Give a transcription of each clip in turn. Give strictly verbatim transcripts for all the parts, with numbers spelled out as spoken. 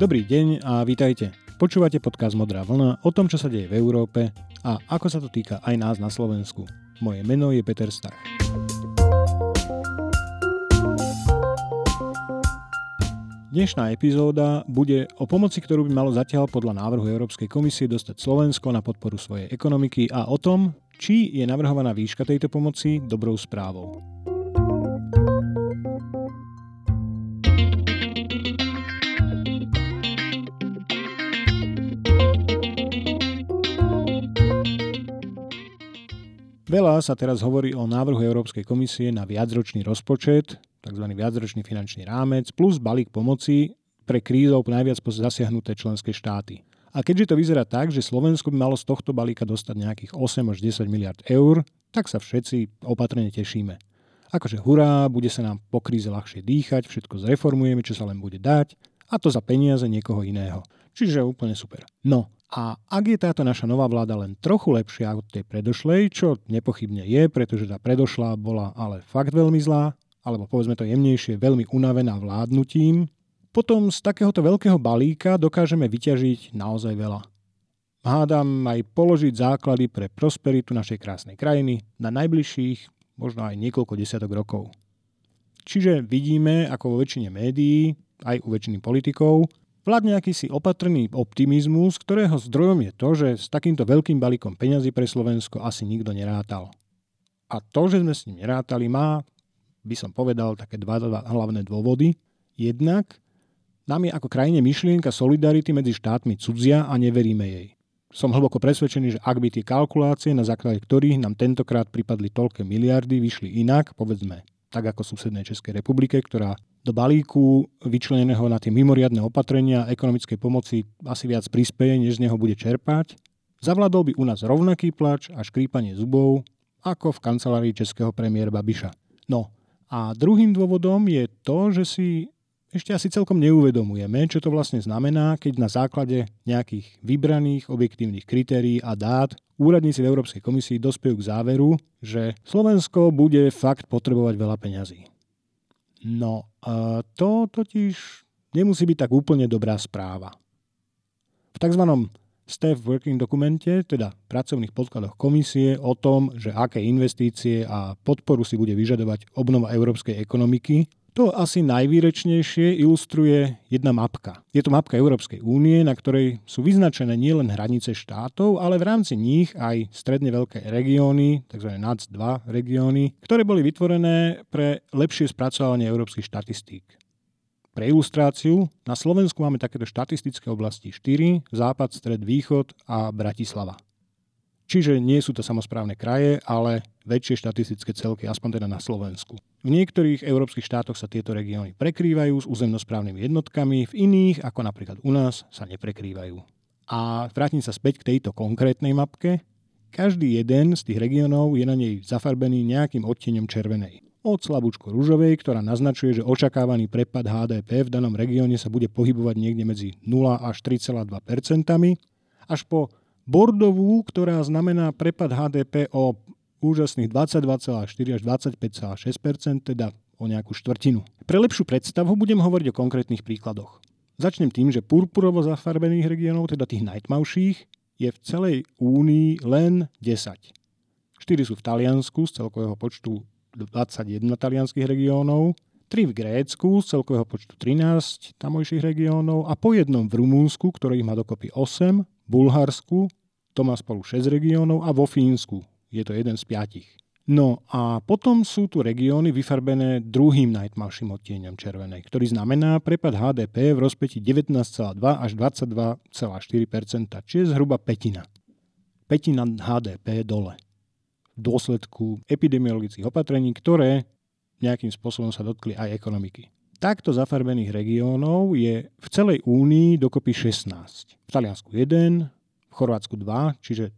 Dobrý deň a vítajte. Počúvate podcast Modrá vlna o tom, čo sa deje v Európe a ako sa to týka aj nás na Slovensku. Moje meno je Peter Stark. Dnešná epizóda bude o pomoci, ktorú by malo zatiaľ podľa návrhu Európskej komisie dostať Slovensko na podporu svojej ekonomiky a o tom, či je navrhovaná výška tejto pomoci dobrou správou. Veľa sa teraz hovorí o návrhu Európskej komisie na viacročný rozpočet, tzv. Viacročný finančný rámec, plus balík pomoci pre krízov najviac zasiahnuté členské štáty. A keďže to vyzerá tak, že Slovensko by malo z tohto balíka dostať nejakých osem až desať miliard eur, tak sa všetci opatrne tešíme. Akože hurá, bude sa nám po kríze ľahšie dýchať, všetko zreformujeme, čo sa len bude dať, a to za peniaze niekoho iného. Čiže úplne super. No a ak je táto naša nová vláda len trochu lepšia od tej predošlej, čo nepochybne je, pretože tá predošlá bola ale fakt veľmi zlá, alebo povedzme to jemnejšie, veľmi unavená vládnutím, potom z takéhoto veľkého balíka dokážeme vyťažiť naozaj veľa. Hádam aj položiť základy pre prosperitu našej krásnej krajiny na najbližších možno aj niekoľko desiatok rokov. Čiže vidíme, ako vo väčšine médií, aj u väčšiny politikov, vládne akýsi opatrný optimizmus, ktorého zdrojom je to, že s takýmto veľkým balíkom peňazí pre Slovensko asi nikto nerátal. A to, že sme s ním nerátali, má by som povedal, také dva, dva hlavné dôvody. Jednak, nám je ako krajine myšlienka solidarity medzi štátmi cudzia a neveríme jej. Som hlboko presvedčený, že ak by tie kalkulácie, na základe ktorých nám tentokrát pripadli toľké miliardy, vyšli inak, povedzme, tak ako susednej Českej republike, ktorá do balíku vyčleneného na tie mimoriadne opatrenia a ekonomickej pomoci asi viac prispeje, než z neho bude čerpať, zavládol by u nás rovnaký plač a škrípanie zubov, ako v kancelárii českého premiéra Babiša. No, a druhým dôvodom je to, že si ešte asi celkom neuvedomujeme, čo to vlastne znamená, keď na základe nejakých vybraných objektívnych kritérií a dát úradníci v Európskej komisii dospejú k záveru, že Slovensko bude fakt potrebovať veľa peňazí. No, a to totiž nemusí byť tak úplne dobrá správa. V tzv. Staff Working dokumente, teda pracovných podkladoch komisie o tom, že aké investície a podporu si bude vyžadovať obnova európskej ekonomiky, to asi najvýrečnejšie ilustruje jedna mapka. Je to mapka Európskej únie, na ktorej sú vyznačené nielen hranice štátov, ale v rámci nich aj stredne veľké regióny, tzv. NUTS dva regióny, ktoré boli vytvorené pre lepšie spracovanie európskych štatistík. Pre ilustráciu, na Slovensku máme takéto štatistické oblasti štyri, Západ, Stred, Východ a Bratislava. Čiže nie sú to samosprávne kraje, ale väčšie štatistické celky, aspoň teda na Slovensku. V niektorých európskych štátoch sa tieto regióny prekrývajú s územnosprávnymi jednotkami, v iných, ako napríklad u nás, sa neprekrývajú. A vrátim sa späť k tejto konkrétnej mapke. Každý jeden z tých regiónov je na nej zafarbený nejakým odtieňom červenej. Od slabúčko ružovej, ktorá naznačuje, že očakávaný prepad há dé pé v danom regióne sa bude pohybovať niekde medzi nula až tri celé dva percentá, až po bordovú, ktorá znamená prepad há dé pé o úžasných dvadsaťdva celé štyri až dvadsaťpäť celé šesť percenta, teda o nejakú štvrtinu. Pre lepšiu predstavu budem hovoriť o konkrétnych príkladoch. Začnem tým, že purpurovo zafarbených regiónov, teda tých najtmavších, je v celej únii len desať. štyri sú v Taliansku z celkového počtu dvadsaťjeden talianskych regiónov, tri v Grécku z celkového počtu trinásť tamojších regiónov a po jednom v Rumúnsku, ktorý ich má dokopy osem, Bulharsku, to má spolu šesť regiónov a vo Fínsku, je to jeden z piatich. No a potom sú tu regióny vyfarbené druhým najtmavším odtieňom červenej, ktorý znamená prepad há dé pé v rozpeti devätnásť celé dva až dvadsaťdva celé štyri percenta, čiže zhruba pätina. Pätina há dé pé dole. Dôsledku epidemiologických opatrení, ktoré nejakým spôsobom sa dotkli aj ekonomiky. Takto zafarbených regiónov je v celej únii dokopy šestnásť. V Taliansku jeden, v Chorvátsku dva, čiže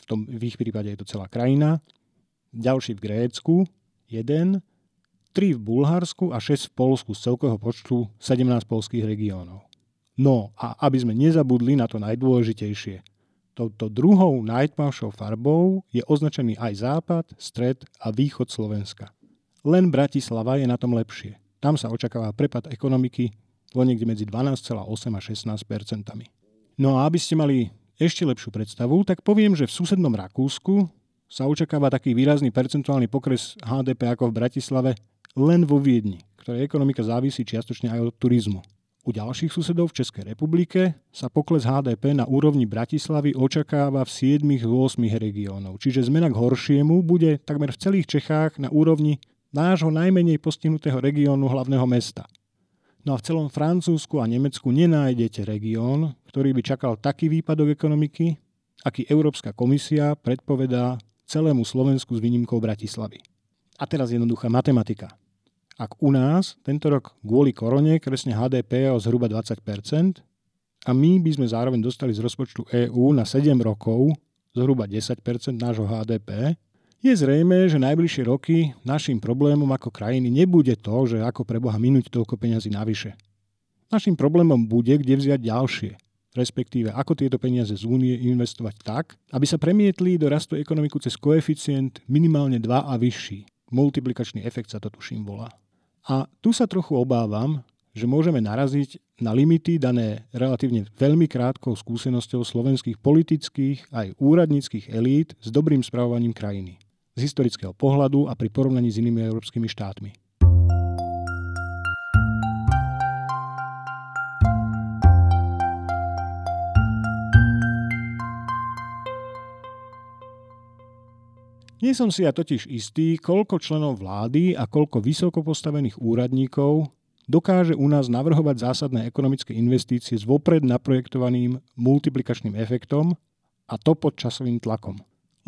v, tom, v ich prípade je to celá krajina, ďalší v Grécku jeden, tri v Bulharsku a šesť v Poľsku z celkového počtu sedemnásť poľských regiónov. No a aby sme nezabudli na to najdôležitejšie, touto druhou najtmavšou farbou je označený aj západ, stred a východ Slovenska. Len Bratislava je na tom lepšie. Tam sa očakáva prepad ekonomiky bolo niekde medzi dvanásť celá osem a šestnásť percentami. No a aby ste mali ešte lepšiu predstavu, tak poviem, že v susednom Rakúsku sa očakáva taký výrazný percentuálny pokles há dé pé ako v Bratislave len vo Viedni, ktorej ekonomika závisí čiastočne aj od turizmu. U ďalších susedov v Českej republike sa pokles há dé pé na úrovni Bratislavy očakáva v siedmich až ôsmich regiónov, čiže zmena k horšiemu bude takmer v celých Čechách na úrovni nášho najmenej postihnutého regiónu hlavného mesta. No a v celom Francúzsku a Nemecku nenájdete región, ktorý by čakal taký výpadok ekonomiky, aký Európska komisia predpovedá celému Slovensku s výnimkou Bratislavy. A teraz jednoduchá matematika. Ak u nás tento rok kvôli korone klesne há dé pé o zhruba dvadsať percent a my by sme zároveň dostali z rozpočtu EÚ na sedem rokov zhruba desať percent nášho há dé pé, je zrejmé, že najbližšie roky našim problémom ako krajiny nebude to, že ako preboha minúť toľko peňazí navyše. Našim problémom bude, kde vziať ďalšie, respektíve ako tieto peniaze z únie investovať tak, aby sa premietli do rastu ekonomiku cez koeficient minimálne dva a vyšší. Multiplikačný efekt sa to tuším volá. A tu sa trochu obávam, že môžeme naraziť na limity dané relatívne veľmi krátkou skúsenosťou slovenských politických aj úradníckych elít s dobrým spravovaním krajiny. Z historického pohľadu a pri porovnaní s inými európskymi štátmi. Nie som si ja totiž istý, koľko členov vlády a koľko vysoko postavených úradníkov dokáže u nás navrhovať zásadné ekonomické investície s vopred naprojektovaným multiplikačným efektom a to pod časovým tlakom.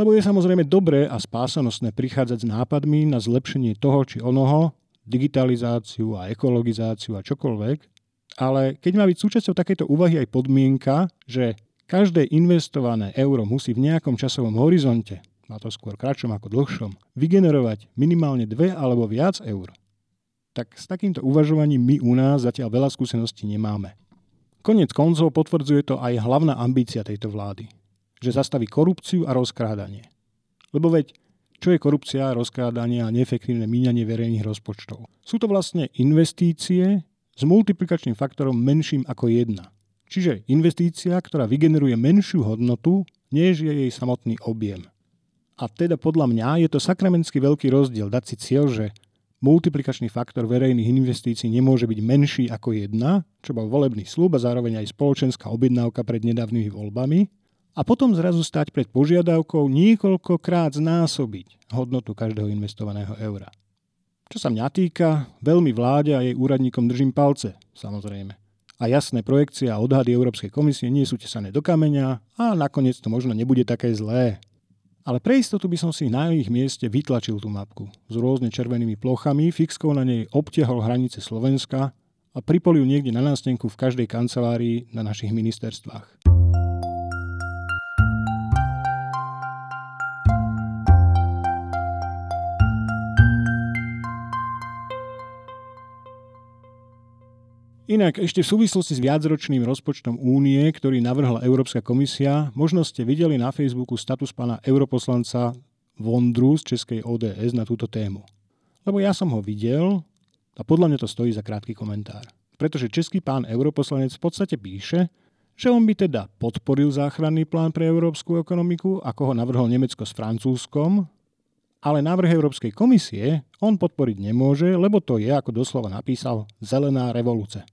Lebo je samozrejme dobré a spásanostné prichádzať s nápadmi na zlepšenie toho či onoho, digitalizáciu a ekologizáciu a čokoľvek, ale keď má byť súčasťou takejto úvahy aj podmienka, že každé investované euro musí v nejakom časovom horizonte, na to skôr kratšom ako dlhšom, vygenerovať minimálne dve alebo viac eur, tak s takýmto uvažovaním my u nás zatiaľ veľa skúseností nemáme. Koniec koncov potvrdzuje to aj hlavná ambícia tejto vlády, že zastaví korupciu a rozkrádanie. Lebo veď, čo je korupcia, rozkrádanie a neefektívne míňanie verejných rozpočtov? Sú to vlastne investície s multiplikačným faktorom menším ako jedna. Čiže investícia, ktorá vygeneruje menšiu hodnotu, než je jej samotný objem. A teda podľa mňa je to sakramentsky veľký rozdiel dať si cieľ, že multiplikačný faktor verejných investícií nemôže byť menší ako jedna, čo bol volebný sľub a zároveň aj spoločenská objednávka pred nedávnymi voľbami, a potom zrazu stať pred požiadavkou niekoľkokrát znásobiť hodnotu každého investovaného eura. Čo sa mňa týka, veľmi vláde a jej úradníkom držím palce, samozrejme. A jasné projekcie a odhady Európskej komisie nie sú tesané do kameňa a nakoniec to možno nebude také zlé. Ale pre istotu by som si na ich mieste vytlačil tú mapku s rôzne červenými plochami, fixkou na nej obtiahol hranice Slovenska a pripolil niekde na nástenku v každej kancelárii na našich ministerstvách. Inak ešte v súvislosti s viacročným rozpočtom únie, ktorý navrhla Európska komisia, možno ste videli na Facebooku status pána europoslanca Vondru z českej ó dé es na túto tému. Lebo ja som ho videl a podľa mňa to stojí za krátky komentár. Pretože český pán europoslanec v podstate píše, že on by teda podporil záchranný plán pre európsku ekonomiku, ako ho navrhol Nemecko s Francúzskom, ale návrh Európskej komisie on podporiť nemôže, lebo to je, ako doslova napísal, zelená revolúcia.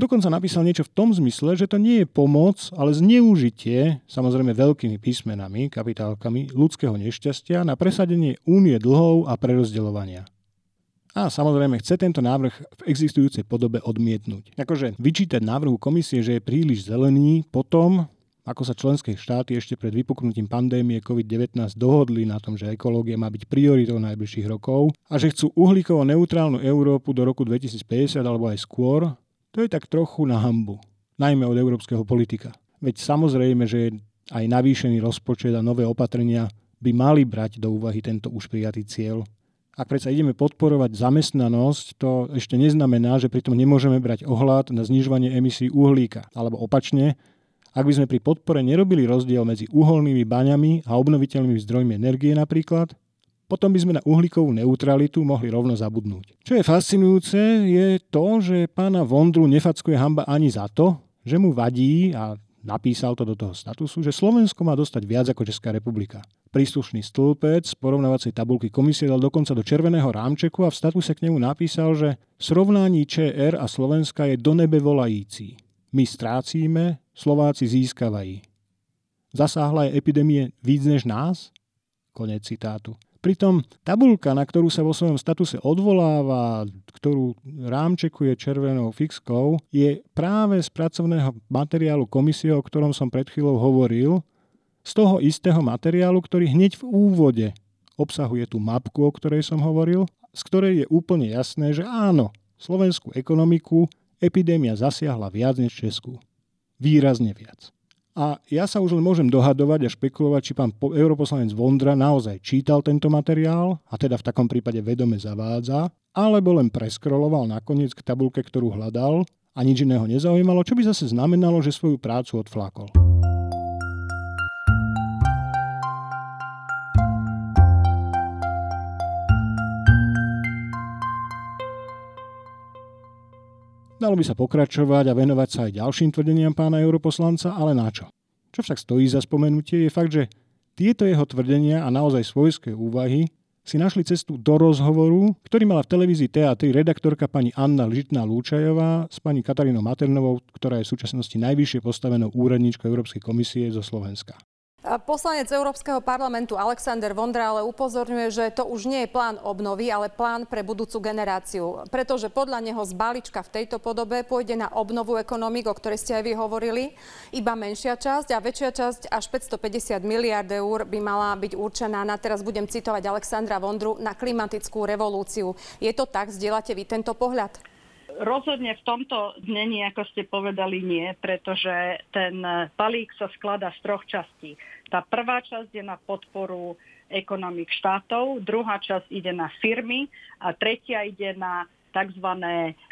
Dokonca napísal niečo v tom zmysle, že to nie je pomoc, ale zneužitie, samozrejme veľkými písmenami, kapitálkami, ľudského nešťastia na presadenie únie dlhov a prerozdeľovania. A samozrejme chce tento návrh v existujúcej podobe odmietnúť. Akože vyčítať návrhu komisie, že je príliš zelený, potom, ako sa členské štáty ešte pred vypuknutím pandémie covid devätnásť dohodli na tom, že ekológia má byť prioritou najbližších rokov a že chcú uhlíkovo neutrálnu Európu do roku dvetisícpäťdesiat alebo aj skôr, to je tak trochu na hanbu, najmä od európskeho politika. Veď samozrejme, že aj navýšený rozpočet a nové opatrenia by mali brať do úvahy tento už prijatý cieľ. Ak predsa ideme podporovať zamestnanosť, to ešte neznamená, že pritom nemôžeme brať ohľad na znižovanie emisí uhlíka. Alebo opačne, ak by sme pri podpore nerobili rozdiel medzi uholnými baňami a obnoviteľnými zdrojmi energie napríklad, potom by sme na uhlíkovú neutralitu mohli rovno zabudnúť. Čo je fascinujúce, je to, že pána Vondru nefackuje hanba ani za to, že mu vadí, a napísal to do toho statusu, že Slovensko má dostať viac ako Česká republika. Príslušný stĺpec z porovnávacej tabulky komisie dal dokonca do červeného rámčeku a v statuse k nemu napísal, že srovnanie ČR a Slovenska je do nebe volající. My strácíme, Slováci získavajú. Zasáhla je epidémie víc než nás? Konec citátu. Pritom tabuľka, na ktorú sa vo svojom statuse odvoláva, ktorú rámčekuje červenou fixkou, je práve z pracovného materiálu komisie, o ktorom som pred chvíľou hovoril, z toho istého materiálu, ktorý hneď v úvode obsahuje tú mapku, o ktorej som hovoril, z ktorej je úplne jasné, že áno, slovenskú ekonomiku epidémia zasiahla viac než Česku. Výrazne viac. A ja sa už len môžem dohadovať a špekulovať, či pán europoslanec Vondra naozaj čítal tento materiál, a teda v takom prípade vedome zavádza, alebo len preskroloval nakoniec k tabuľke, ktorú hľadal, a nič iného nezaujímalo, čo by zase znamenalo, že svoju prácu odflákol. Dalo by sa pokračovať a venovať sa aj ďalším tvrdeniam pána europoslanca, ale na čo? Čo však stojí za spomenutie, je fakt, že tieto jeho tvrdenia a naozaj svojské úvahy si našli cestu do rozhovoru, ktorý mala v televízii té á tri redaktorka pani Anna Ližičárová-Lúčajová s pani Katarínou Maternovou, ktorá je v súčasnosti najvyššie postavenou úradníčkou Európskej komisie zo Slovenska. Poslanec Európskeho parlamentu Alexander Vondra ale upozorňuje, že to už nie je plán obnovy, ale plán pre budúcu generáciu. Pretože podľa neho z balíčka v tejto podobe pôjde na obnovu ekonomík, o ktorej ste aj vy hovorili, iba menšia časť, a väčšia časť, až päťstopäťdesiat miliárd eur, by mala byť určená na, teraz budem citovať Alexandra Vondru, na klimatickú revolúciu. Je to tak? Zdieľate vy tento pohľad? Rozhodne v tomto znení, ako ste povedali, nie, pretože ten balík sa skladá z troch častí. Tá prvá časť je na podporu ekonomík štátov, druhá časť ide na firmy a tretia ide na tzv.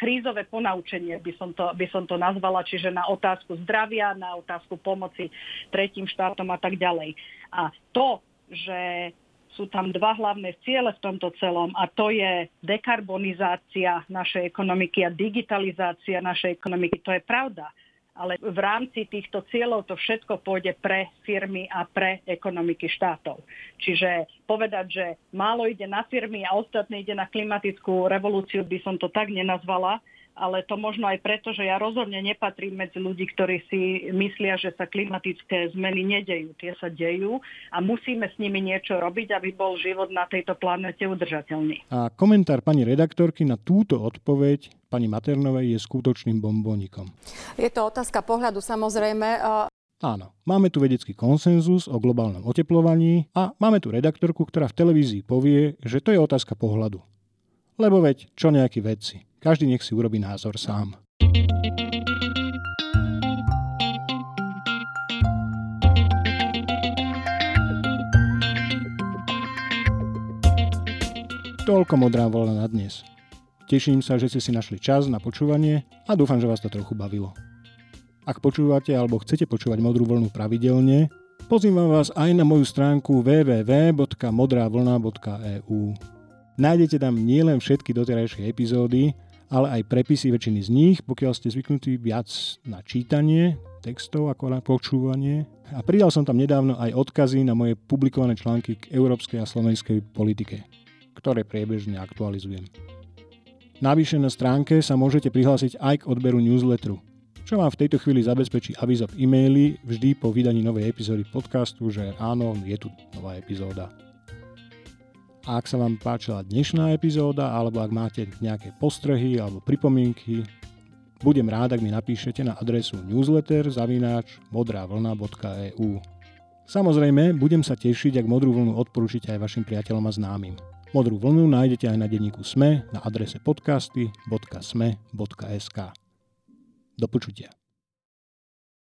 Krízové ponaučenie, by som to, by som to nazvala, čiže na otázku zdravia, na otázku pomoci tretím štátom a tak ďalej. A to, že sú tam dva hlavné ciele v tomto celom, a to je dekarbonizácia našej ekonomiky a digitalizácia našej ekonomiky. To je pravda, ale v rámci týchto cieľov to všetko pôjde pre firmy a pre ekonomiky štátov. Čiže povedať, že málo ide na firmy a ostatné ide na klimatickú revolúciu, by som to tak nenazvala, ale to možno aj preto, že ja rozhodne nepatrím medzi ľudí, ktorí si myslia, že sa klimatické zmeny nedejú. Tie sa dejú a musíme s nimi niečo robiť, aby bol život na tejto planete udržateľný. A komentár pani redaktorky na túto odpoveď pani Maternovej je skutočným bombónikom. Je to otázka pohľadu, samozrejme. Áno, máme tu vedecký konsenzus o globálnom oteplovaní a máme tu redaktorku, ktorá v televízii povie, že to je otázka pohľadu. Lebo veď, čo nejakí vedci. Každý nech si urobí názor sám. Toľko Modrá vlna na dnes. Teším sa, že ste si našli čas na počúvanie a dúfam, že vás to trochu bavilo. Ak počúvate alebo chcete počúvať Modrú vlnu pravidelne, pozývam vás aj na moju stránku w w w bodka modravlna bodka e u. Nájdete tam nielen všetky doterajšie epizódy, ale aj prepisy väčšiny z nich, pokiaľ ste zvyknutí viac na čítanie textov ako na počúvanie. A pridal som tam nedávno aj odkazy na moje publikované články k európskej a slovenskej politike, ktoré priebežne aktualizujem. Navyše na stránke sa môžete prihlásiť aj k odberu newsletteru, čo vám v tejto chvíli zabezpečí avizo v e-maili vždy po vydaní novej epizódy podcastu, že áno, je tu nová epizóda. A ak sa vám páčila dnešná epizóda, alebo ak máte nejaké postrehy alebo pripomienky, budem rád, ak mi napíšete na adresu newsletter zavináč modravlna bodka e u. Samozrejme, budem sa tešiť, ak Modrú vlnu odporúčite aj vašim priateľom a známym. Modrú vlnu nájdete aj na denníku SME na adrese podcasty bodka sme bodka es ká. Do počutia.